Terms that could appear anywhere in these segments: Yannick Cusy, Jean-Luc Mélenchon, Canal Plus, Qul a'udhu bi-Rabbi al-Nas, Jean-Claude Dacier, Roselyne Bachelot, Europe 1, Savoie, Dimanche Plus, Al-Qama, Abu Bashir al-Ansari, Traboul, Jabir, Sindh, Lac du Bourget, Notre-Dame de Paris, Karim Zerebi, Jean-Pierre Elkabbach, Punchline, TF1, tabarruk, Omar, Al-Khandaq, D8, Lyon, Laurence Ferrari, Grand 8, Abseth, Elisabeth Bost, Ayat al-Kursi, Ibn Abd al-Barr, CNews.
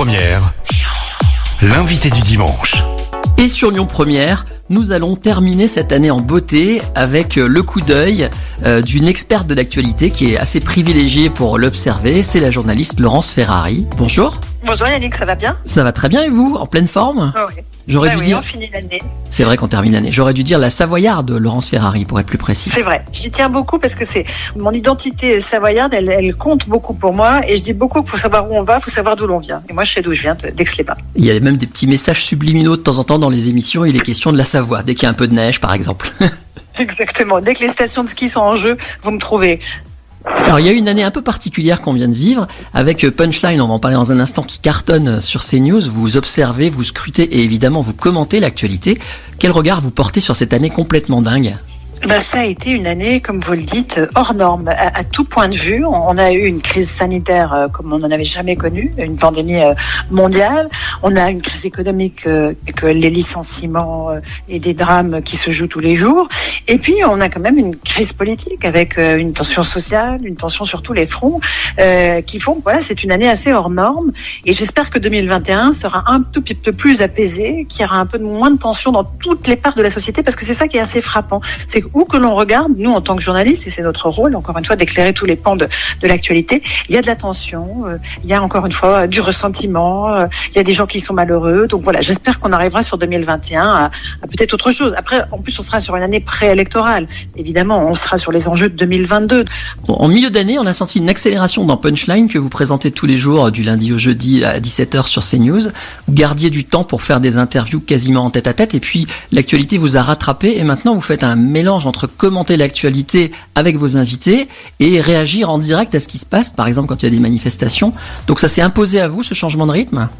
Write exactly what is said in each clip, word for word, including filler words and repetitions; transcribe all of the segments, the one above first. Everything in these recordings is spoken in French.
Première, l'invité du dimanche. Et sur Lyon Première, nous allons terminer cette année en beauté avec le coup d'œil d'une experte de l'actualité qui est assez privilégiée pour l'observer. C'est la journaliste Laurence Ferrari. Bonjour. Bonjour Yannick, ça va bien ? Ça va très bien et vous ? En pleine forme ? Oh oui. J'aurais bah dû oui, dire... on finit l'année. C'est vrai qu'on termine l'année. J'aurais dû dire la Savoyarde, Laurence Ferrari, pour être plus précis. C'est vrai. J'y tiens beaucoup parce que c'est mon identité savoyarde, elle, elle compte beaucoup pour moi. Et je dis beaucoup qu'il faut savoir où on va, il faut savoir d'où l'on vient. Et moi, je sais d'où je viens, d'Aix-les-Bains. Il y a même des petits messages subliminaux de temps en temps dans les émissions. Il est question de la Savoie, dès qu'il y a un peu de neige, par exemple. Exactement. Dès que les stations de ski sont en jeu, vous me trouvez. Alors il y a une année un peu particulière qu'on vient de vivre avec Punchline, on va en parler dans un instant, qui cartonne sur CNews. Vous observez, vous scrutez et évidemment vous commentez l'actualité. Quel regard vous portez sur cette année complètement dingue ? Ben, ça a été une année, comme vous le dites, hors norme, à, à tout point de vue. On a eu une crise sanitaire euh, comme on n'en avait jamais connue, une pandémie euh, mondiale. On a une crise économique euh, avec les licenciements euh, et des drames qui se jouent tous les jours. Et puis, on a quand même une crise politique avec euh, une tension sociale, une tension sur tous les fronts euh, qui font, voilà, c'est une année assez hors norme. Et j'espère que deux mille vingt et un sera un tout petit peu plus apaisé, qu'il y aura un peu moins de tension dans toutes les parts de la société, parce que c'est ça qui est assez frappant. C'est où que l'on regarde, nous en tant que journalistes, et c'est notre rôle, encore une fois, d'éclairer tous les pans de, de l'actualité, il y a de la tension, euh, il y a encore une fois du ressentiment, euh, il y a des gens qui sont malheureux, donc voilà, j'espère qu'on arrivera sur deux mille vingt et un à, à peut-être autre chose. Après, en plus, on sera sur une année préélectorale, évidemment, on sera sur les enjeux de deux mille vingt-deux. Bon, en milieu d'année, on a senti une accélération dans Punchline que vous présentez tous les jours, du lundi au jeudi à dix-sept heures sur CNews. Vous gardiez du temps pour faire des interviews quasiment en tête à tête, et puis l'actualité vous a rattrapé, et maintenant vous faites un mélange entre commenter l'actualité avec vos invités et réagir en direct à ce qui se passe, par exemple quand il y a des manifestations. Donc ça s'est imposé à vous, ce changement de rythme ?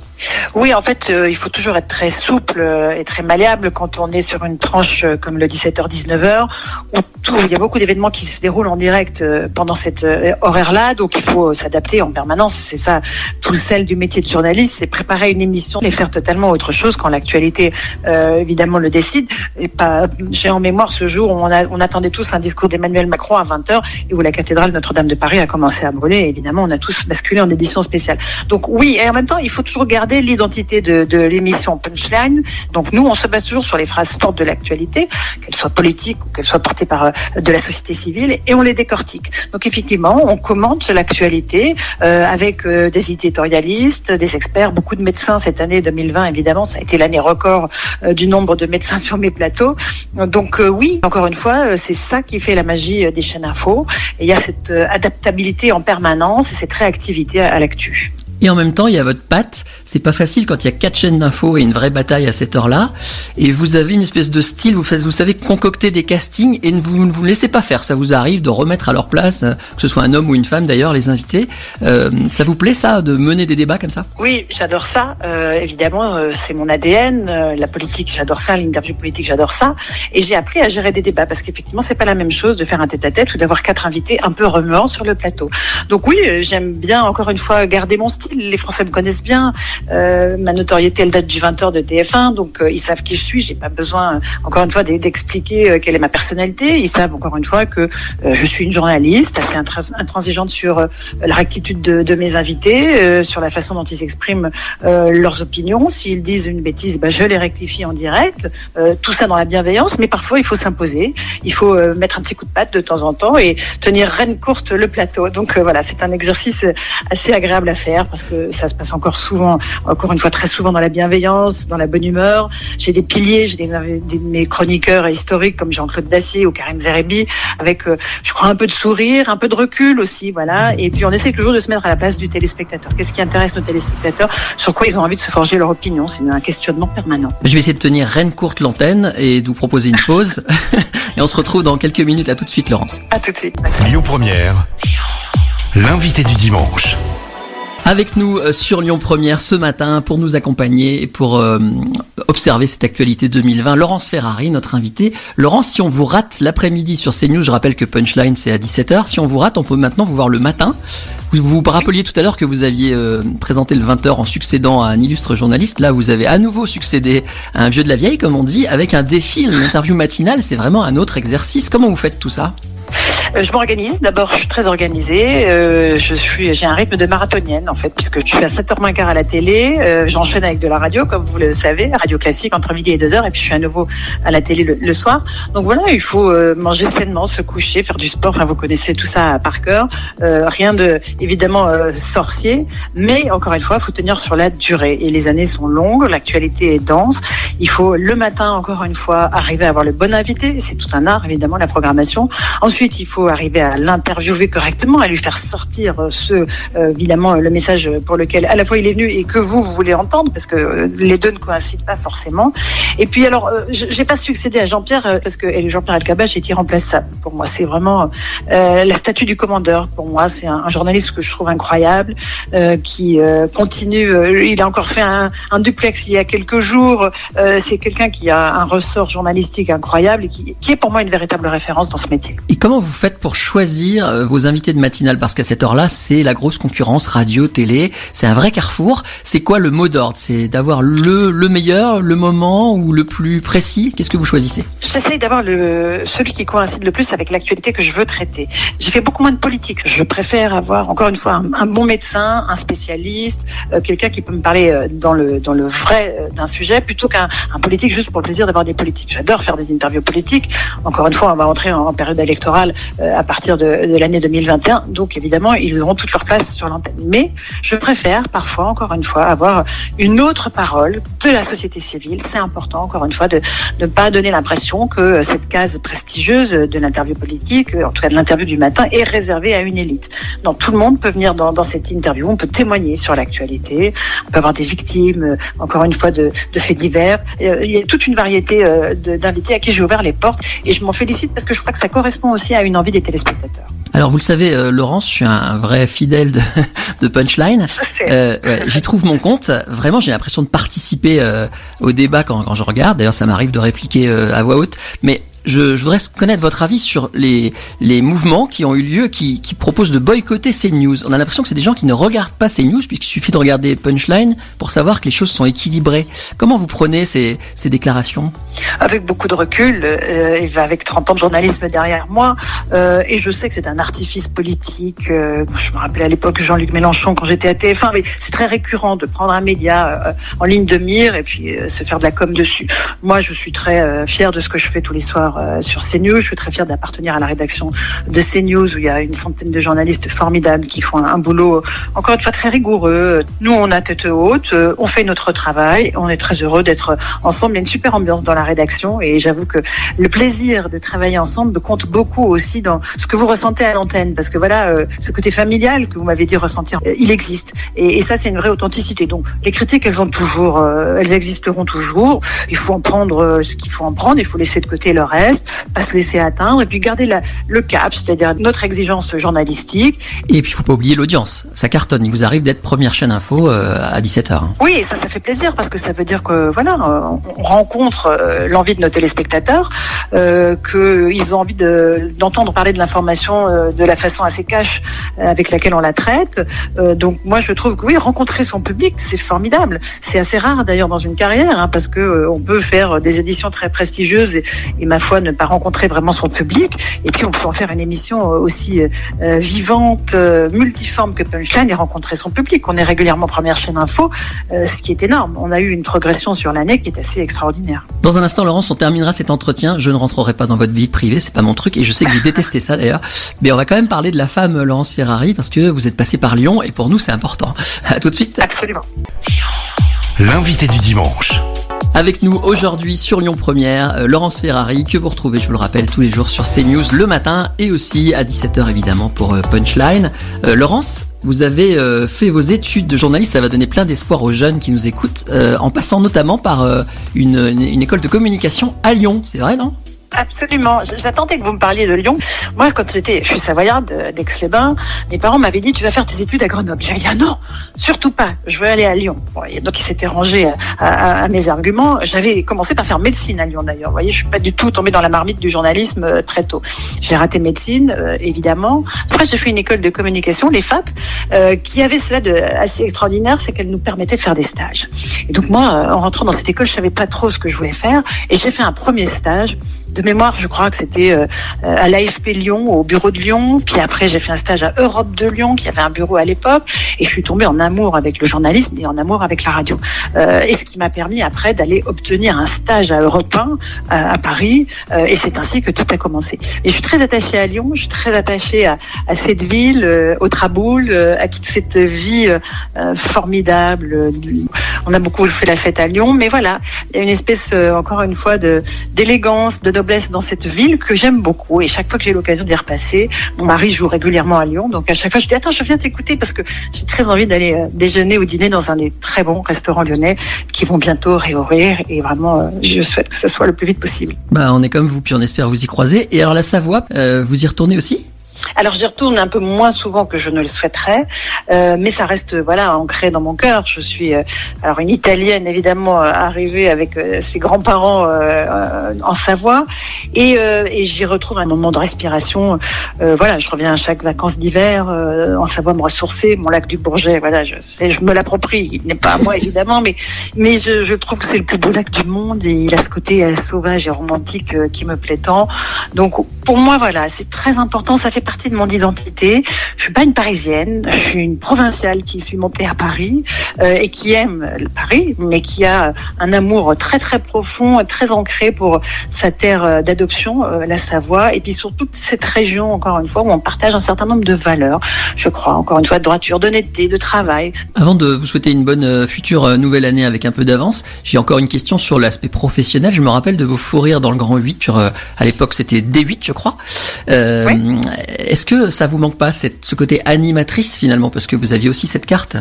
Oui, en fait, euh, il faut toujours être très souple euh, et très malléable quand on est sur une tranche euh, comme le dix-sept heures dix-neuf heures où tout, il y a beaucoup d'événements qui se déroulent en direct euh, pendant cette euh, horaire-là, donc il faut euh, s'adapter en permanence. C'est ça, tout le sel du métier de journaliste, c'est préparer une émission et faire totalement autre chose quand l'actualité, euh, évidemment, le décide. Et pas, j'ai en mémoire ce jour où on, a, on attendait tous un discours d'Emmanuel Macron à vingt heures et où la cathédrale Notre-Dame de Paris a commencé à brûler. Et évidemment, on a tous basculé en édition spéciale. Donc oui, et en même temps, il faut toujours garder l'identité de, de l'émission Punchline. Donc nous, on se base toujours sur les phrases fortes de l'actualité, qu'elles soient politiques ou qu'elles soient portées par euh, de la société civile, et on les décortique. Donc effectivement, on commente l'actualité euh, avec euh, des éditorialistes, des experts, beaucoup de médecins cette année deux mille vingt. Évidemment, ça a été l'année record euh, du nombre de médecins sur mes plateaux. Donc euh, oui, encore une fois, euh, c'est ça qui fait la magie euh, des chaînes info. Et il y a cette euh, adaptabilité en permanence et cette réactivité à, à l'actu. Et en même temps, il y a votre patte. C'est pas facile quand il y a quatre chaînes d'infos et une vraie bataille à cette heure-là. Et vous avez une espèce de style, vous, vous savez concocter des castings et ne vous, ne vous laissez pas faire. Ça vous arrive de remettre à leur place, que ce soit un homme ou une femme d'ailleurs, les invités. Euh, ça vous plaît ça, de mener des débats comme ça ? Oui, j'adore ça. Euh, évidemment, euh, c'est mon A D N. Euh, la politique, j'adore ça. L'interview politique, j'adore ça. Et j'ai appris à gérer des débats parce qu'effectivement, c'est pas la même chose de faire un tête-à-tête ou d'avoir quatre invités un peu remuants sur le plateau. Donc oui, euh, j'aime bien, encore une fois, garder mon style. Les Français me connaissent bien, euh, ma notoriété elle date du vingt heures de T F un, donc euh, ils savent qui je suis, j'ai pas besoin euh, encore une fois d'expliquer euh, quelle est ma personnalité. Ils savent encore une fois que euh, je suis une journaliste assez intransigeante sur euh, la rectitude de, de mes invités, euh, sur la façon dont ils expriment euh, leurs opinions. S'ils disent une bêtise, ben, je les rectifie en direct, euh, tout ça dans la bienveillance, mais parfois il faut s'imposer, il faut euh, mettre un petit coup de patte de temps en temps et tenir rêne courte le plateau. Donc euh, voilà, c'est un exercice assez agréable à faire parce que ça se passe encore souvent, encore une fois très souvent dans la bienveillance, dans la bonne humeur. J'ai des piliers, j'ai des, des mes chroniqueurs historiques comme Jean-Claude Dacier ou Karim Zerebi, avec, euh, je crois, un peu de sourire, un peu de recul aussi, voilà. Et puis on essaie toujours de se mettre à la place du téléspectateur. Qu'est-ce qui intéresse nos téléspectateurs ? Sur quoi ils ont envie de se forger leur opinion ? C'est un questionnement permanent. Je vais essayer de tenir reine courte l'antenne et de vous proposer une pause. Et on se retrouve dans quelques minutes. À tout de suite, Laurence. À tout de suite. Lyon Première, l'invité du dimanche. Avec nous sur Lyon Première ce matin pour nous accompagner et pour euh, observer cette actualité deux mille vingt, Laurence Ferrari, notre invitée. Laurence, si on vous rate l'après-midi sur CNews, je rappelle que Punchline c'est à dix-sept heures, si on vous rate, on peut maintenant vous voir le matin. Vous vous rappeliez tout à l'heure que vous aviez euh, présenté le vingt heures en succédant à un illustre journaliste. Là, vous avez à nouveau succédé à un vieux de la vieille, comme on dit, avec un défi, une interview matinale. C'est vraiment un autre exercice. Comment vous faites tout ça ? Euh, je m'organise. D'abord, je suis très organisée. Euh, je suis, j'ai un rythme de marathonienne, en fait, puisque je suis à sept heures moins quart à la télé. Euh, j'enchaîne avec de la radio, comme vous le savez, radio classique entre midi et deux heures. Et puis, je suis à nouveau à la télé le, le soir. Donc voilà, il faut euh, manger sainement, se coucher, faire du sport. Enfin, vous connaissez tout ça par cœur. Euh, rien de, évidemment, euh, sorcier. Mais, encore une fois, il faut tenir sur la durée. Et les années sont longues, l'actualité est dense. Il faut, le matin, encore une fois, arriver à avoir le bon invité. C'est tout un art, évidemment, la programmation. Ensuite, il faut arriver à l'interviewer correctement, à lui faire sortir ce, euh, évidemment, le message pour lequel à la fois il est venu et que vous, vous voulez entendre, parce que euh, les deux ne coïncident pas forcément. Et puis alors, euh, j'ai pas succédé à Jean-Pierre, euh, parce que Jean-Pierre Elkabbach est irremplaçable pour moi. C'est vraiment euh, la statue du commandeur pour moi. C'est un, un journaliste que je trouve incroyable, euh, qui euh, continue. Euh, il a encore fait un, un duplex il y a quelques jours. Euh, c'est quelqu'un qui a un ressort journalistique incroyable et qui, qui est pour moi une véritable référence dans ce métier. Et comment vous faites pour choisir vos invités de matinale, parce qu'à cette heure-là, c'est la grosse concurrence radio, télé, c'est un vrai carrefour. C'est quoi le mot d'ordre? C'est d'avoir le, le meilleur, le moment ou le plus précis? Qu'est-ce que vous choisissez? J'essaie d'avoir le, celui qui coïncide le plus avec l'actualité que je veux traiter. J'ai fait beaucoup moins de politique. Je préfère avoir, encore une fois, un, un bon médecin, un spécialiste, euh, quelqu'un qui peut me parler euh, dans le, dans le vrai euh, d'un sujet, plutôt qu'un un politique juste pour le plaisir d'avoir des politiques. J'adore faire des interviews politiques. Encore une fois, on va entrer en, en période électorale à partir de, de l'année deux mille vingt et un, donc évidemment ils auront toute leur place sur l'antenne, mais je préfère parfois, encore une fois, avoir une autre parole de la société civile. C'est important, encore une fois, de ne pas donner l'impression que cette case prestigieuse de l'interview politique, en tout cas de l'interview du matin, est réservée à une élite. Donc tout le monde peut venir dans, dans cette interview, on peut témoigner sur l'actualité, on peut avoir des victimes, encore une fois, de, de faits divers. Il y a toute une variété de, d'invités à qui j'ai ouvert les portes, et je m'en félicite parce que je crois que ça correspond aussi à une envie des téléspectateurs. Alors vous le savez, euh, Laurence, je suis un vrai fidèle de, de Punchline. Euh, ouais, j'y trouve mon compte. Vraiment, j'ai l'impression de participer euh, au débat quand, quand je regarde. D'ailleurs, ça m'arrive de répliquer euh, à voix haute. Mais je, je voudrais connaître votre avis sur les, les mouvements qui ont eu lieu, qui, qui proposent de boycotter CNews. On a l'impression que c'est des gens qui ne regardent pas CNews, puisqu'il suffit de regarder Punchline pour savoir que les choses sont équilibrées. Comment vous prenez ces, ces déclarations? Avec beaucoup de recul, euh, et avec trente ans de journalisme derrière moi, euh, et je sais que c'est un artifice politique. Euh, je me rappelais à l'époque Jean-Luc Mélenchon quand j'étais à T F un, mais c'est très récurrent de prendre un média euh, en ligne de mire et puis euh, se faire de la com' dessus. Moi, je suis très euh, fière de ce que je fais tous les soirs Euh, sur CNews. Je suis très fière d'appartenir à la rédaction de CNews, où il y a une centaine de journalistes formidables qui font un, un boulot, encore une fois, très rigoureux. Nous, on a tête haute, euh, on fait notre travail, on est très heureux d'être ensemble. Il y a une super ambiance dans la rédaction, et j'avoue que le plaisir de travailler ensemble compte beaucoup aussi dans ce que vous ressentez à l'antenne, parce que voilà, euh, ce côté familial que vous m'avez dit ressentir, euh, il existe, et, et ça, c'est une vraie authenticité. Donc les critiques, elles ont toujours, euh, elles existeront toujours. Il faut en prendre euh, ce qu'il faut en prendre, il faut laisser de côté le reste, pas se laisser atteindre, et puis garder la, le cap, c'est-à-dire notre exigence journalistique. Et puis il ne faut pas oublier l'audience, ça cartonne. Il vous arrive d'être première chaîne info euh, à dix-sept heures. Oui, ça, ça fait plaisir, parce que ça veut dire que voilà, on rencontre euh, l'envie de nos téléspectateurs, euh, qu'ils ont envie de, d'entendre parler de l'information euh, de la façon assez cash avec laquelle on la traite. Euh, donc moi, je trouve que oui, rencontrer son public, c'est formidable. C'est assez rare d'ailleurs dans une carrière, hein, parce que euh, on peut faire des éditions très prestigieuses et, et ma foi, ne pas rencontrer vraiment son public, et puis on peut en faire une émission aussi euh, vivante, euh, multiforme que Punchline et rencontrer son public. On est régulièrement première chaîne info, euh, ce qui est énorme. On a eu une progression sur l'année qui est assez extraordinaire. Dans un instant, Laurence, on terminera cet entretien. Je ne rentrerai pas dans votre vie privée, c'est pas mon truc, et je sais que vous détestez ça d'ailleurs, mais on va quand même parler de la femme Laurence Ferrari, parce que vous êtes passée par Lyon et pour nous c'est important. À tout de suite. Absolument. L'invité du dimanche. Avec nous aujourd'hui sur Lyon Première, Laurence Ferrari, que vous retrouvez, je vous le rappelle, tous les jours sur CNews le matin, et aussi à dix-sept heures évidemment pour Punchline. Euh, Laurence, vous avez euh, fait vos études de journaliste, ça va donner plein d'espoir aux jeunes qui nous écoutent, euh, en passant notamment par euh, une, une, une école de communication à Lyon, c'est vrai, non ? Absolument. J'attendais que vous me parliez de Lyon. Moi, quand j'étais, je suis savoyarde d'Aix-les-Bains, mes parents m'avaient dit, tu vas faire tes études à Grenoble. J'avais dit, ah non, surtout pas, je veux aller à Lyon. Bon, et donc, ils s'étaient rangés à, à, à mes arguments. J'avais commencé par faire médecine à Lyon, d'ailleurs. Vous voyez, je suis pas du tout tombée dans la marmite du journalisme euh, très tôt. J'ai raté médecine, euh, évidemment. Après, j'ai fait une école de communication, l'E F A P, euh, qui avait cela de assez extraordinaire, c'est qu'elle nous permettait de faire des stages. Et donc, moi, euh, en rentrant dans cette école, je savais pas trop ce que je voulais faire. Et j'ai fait un premier stage de de mémoire, je crois que c'était euh, à l'A F P Lyon, au bureau de Lyon. Puis après, j'ai fait un stage à Europe de Lyon, qui avait un bureau à l'époque. Et je suis tombée en amour avec le journalisme et en amour avec la radio. Euh, et ce qui m'a permis après d'aller obtenir un stage à Europe un, à, à Paris. Euh, et c'est ainsi que tout a commencé. Et je suis très attachée à Lyon, je suis très attachée à, à cette ville, euh, au Traboul, euh, à toute cette vie euh, formidable. On a beaucoup fait la fête à Lyon. Mais voilà, il y a une espèce, euh, encore une fois, de d'élégance, de noblesse dans cette ville que j'aime beaucoup. Et chaque fois que j'ai l'occasion d'y repasser, mon mari joue régulièrement à Lyon. Donc à chaque fois, je dis, attends, je viens t'écouter parce que j'ai très envie d'aller déjeuner ou dîner dans un des très bons restaurants lyonnais qui vont bientôt réouvrir. Et vraiment, je souhaite que ce soit le plus vite possible. Bah, on est comme vous, puis on espère vous y croiser. Et alors la Savoie, euh, vous y retournez aussi ? Alors j'y retourne un peu moins souvent que je ne le souhaiterais, euh, mais ça reste voilà ancré dans mon cœur. Je suis euh, alors une Italienne évidemment euh, arrivée avec euh, ses grands-parents euh, euh, en Savoie, et, euh, et j'y retrouve un moment de respiration. Euh, voilà, je reviens à chaque vacances d'hiver euh, en Savoie me ressourcer. Mon lac du Bourget, voilà, je, je me l'approprie. Il n'est pas à moi évidemment, mais mais je, je trouve que c'est le plus beau lac du monde et il a ce côté euh, sauvage et romantique euh, qui me plaît tant. Donc pour moi voilà, c'est très important. Ça fait partie de mon identité. Je suis pas une Parisienne, je suis une provinciale qui suis montée à Paris euh, et qui aime Paris, mais qui a un amour très très profond, très ancré pour sa terre d'adoption, euh, la Savoie, et puis sur toute cette région, encore une fois, où on partage un certain nombre de valeurs, je crois, encore une fois, de droiture, d'honnêteté, de travail. Avant de vous souhaiter une bonne euh, future euh, nouvelle année avec un peu d'avance, j'ai encore une question sur l'aspect professionnel. Je me rappelle de vos fous rires dans le Grand huit, sur, euh, à l'époque c'était D huit, je crois. Euh, oui. Est-ce que ça vous manque pas, cette, ce côté animatrice finalement, parce que vous aviez aussi cette carte ?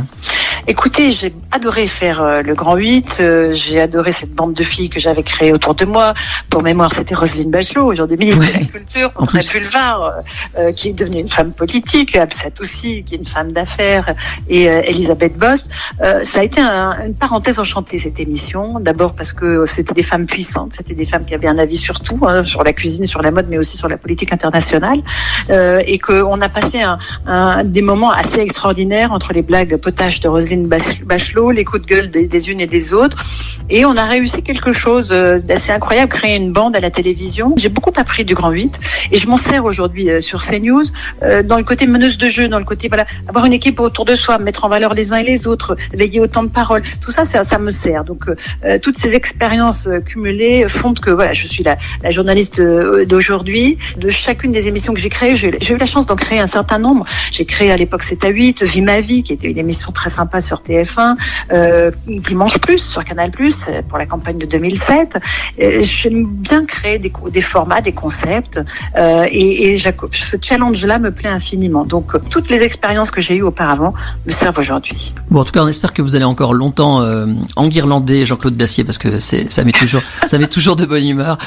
Écoutez, j'ai adoré faire euh, le Grand huit, euh, j'ai adoré cette bande de filles que j'avais créée autour de moi. Pour mémoire, c'était Roselyne Bachelot, aujourd'hui ministre ouais. de la Culture, André Pulvar, euh, qui est devenue une femme politique, Abseth aussi, qui est une femme d'affaires, et euh, Elisabeth Bost. Euh, ça a été un, une parenthèse enchantée, cette émission, d'abord parce que c'était des femmes puissantes, c'était des femmes qui avaient un avis sur tout, hein, sur la cuisine, sur la mode, mais aussi sur la politique internationale. Euh, et qu'on a passé un, un, des moments assez extraordinaires entre les blagues potaches de Roselyne Bachelot, les coups de gueule des, des unes et des autres, et on a réussi quelque chose d'assez incroyable, créer une bande à la télévision. J'ai beaucoup appris du Grand huit et je m'en sers aujourd'hui sur CNews euh, dans le côté meneuse de jeu, dans le côté voilà, avoir une équipe autour de soi, mettre en valeur les uns et les autres, veiller au temps de parole, tout ça, ça, ça me sert. Donc euh, toutes ces expériences cumulées font que voilà, je suis la, la journaliste d'aujourd'hui. De chacune des émissions que j'ai créées, j'ai J'ai eu la chance d'en créer un certain nombre. J'ai créé à l'époque C huit, Vie ma vie, qui était une émission très sympa sur T F un, euh, Dimanche Plus sur Canal Plus pour la campagne de deux mille sept. Euh, J'aime bien créer des, des formats, des concepts, euh, et, et ce challenge-là me plaît infiniment. Donc euh, toutes les expériences que j'ai eues auparavant me servent aujourd'hui. Bon, en tout cas, on espère que vous allez encore longtemps euh, enguirlander Jean-Claude Dacier, parce que c'est, ça met toujours, ça met toujours de bonne humeur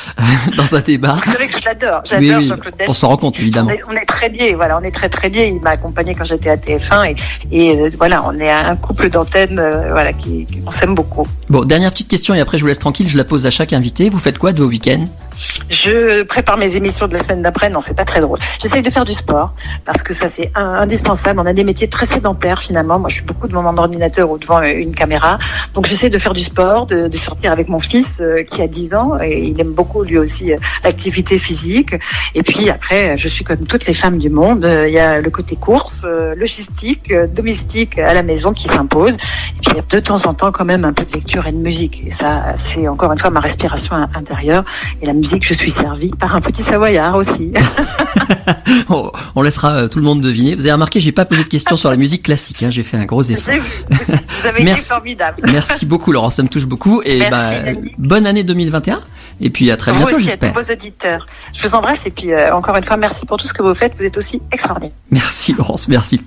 dans un débat. Vous savez que je l'adore, j'adore oui, oui, Jean-Claude Dacier. On s'en rend compte évidemment. On est, on est très liés, voilà, on est très très liés. Il m'a accompagnée quand j'étais à T F un et, et euh, voilà, on est un couple d'antennes, euh, voilà, qui, qui on s'aime beaucoup. Bon, dernière petite question et après je vous laisse tranquille, je la pose à chaque invité. Vous faites quoi de vos week-ends ? Je prépare mes émissions de la semaine d'après. Non, c'est pas très drôle. J'essaye de faire du sport parce que ça c'est un, indispensable. On a des métiers très sédentaires finalement. Moi, je suis beaucoup devant mon ordinateur ou devant une caméra. Donc, j'essaie de faire du sport, de, de sortir avec mon fils euh, qui a dix ans et il aime beaucoup lui aussi euh, l'activité physique. Et puis après, je suis comme toutes les femmes du monde. Euh, il y a le côté course, euh, logistique, euh, domestique à la maison qui s'impose. Et puis de temps en temps, quand même, un peu de lecture et de musique. Et ça, c'est encore une fois ma respiration intérieure et la musique, je suis servie par un petit savoyard aussi. On laissera tout le monde deviner. Vous avez remarqué, j'ai pas posé de questions sur la musique classique. Hein. J'ai fait un gros effort. J'ai vu. Vous avez été formidable. Merci beaucoup, Laurence. Ça me touche beaucoup. Et merci, bah, bonne année deux mille vingt et un. Et puis à très vous bientôt, aussi, j'espère. À tous vos auditeurs. Je vous embrasse. Et puis euh, encore une fois, merci pour tout ce que vous faites. Vous êtes aussi extraordinaire. Merci, Laurence. Merci.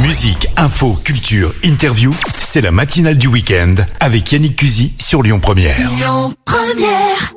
Musique, info, culture, interview. C'est la matinale du week-end avec Yannick Cusy sur Lyon Première. Lyon Première.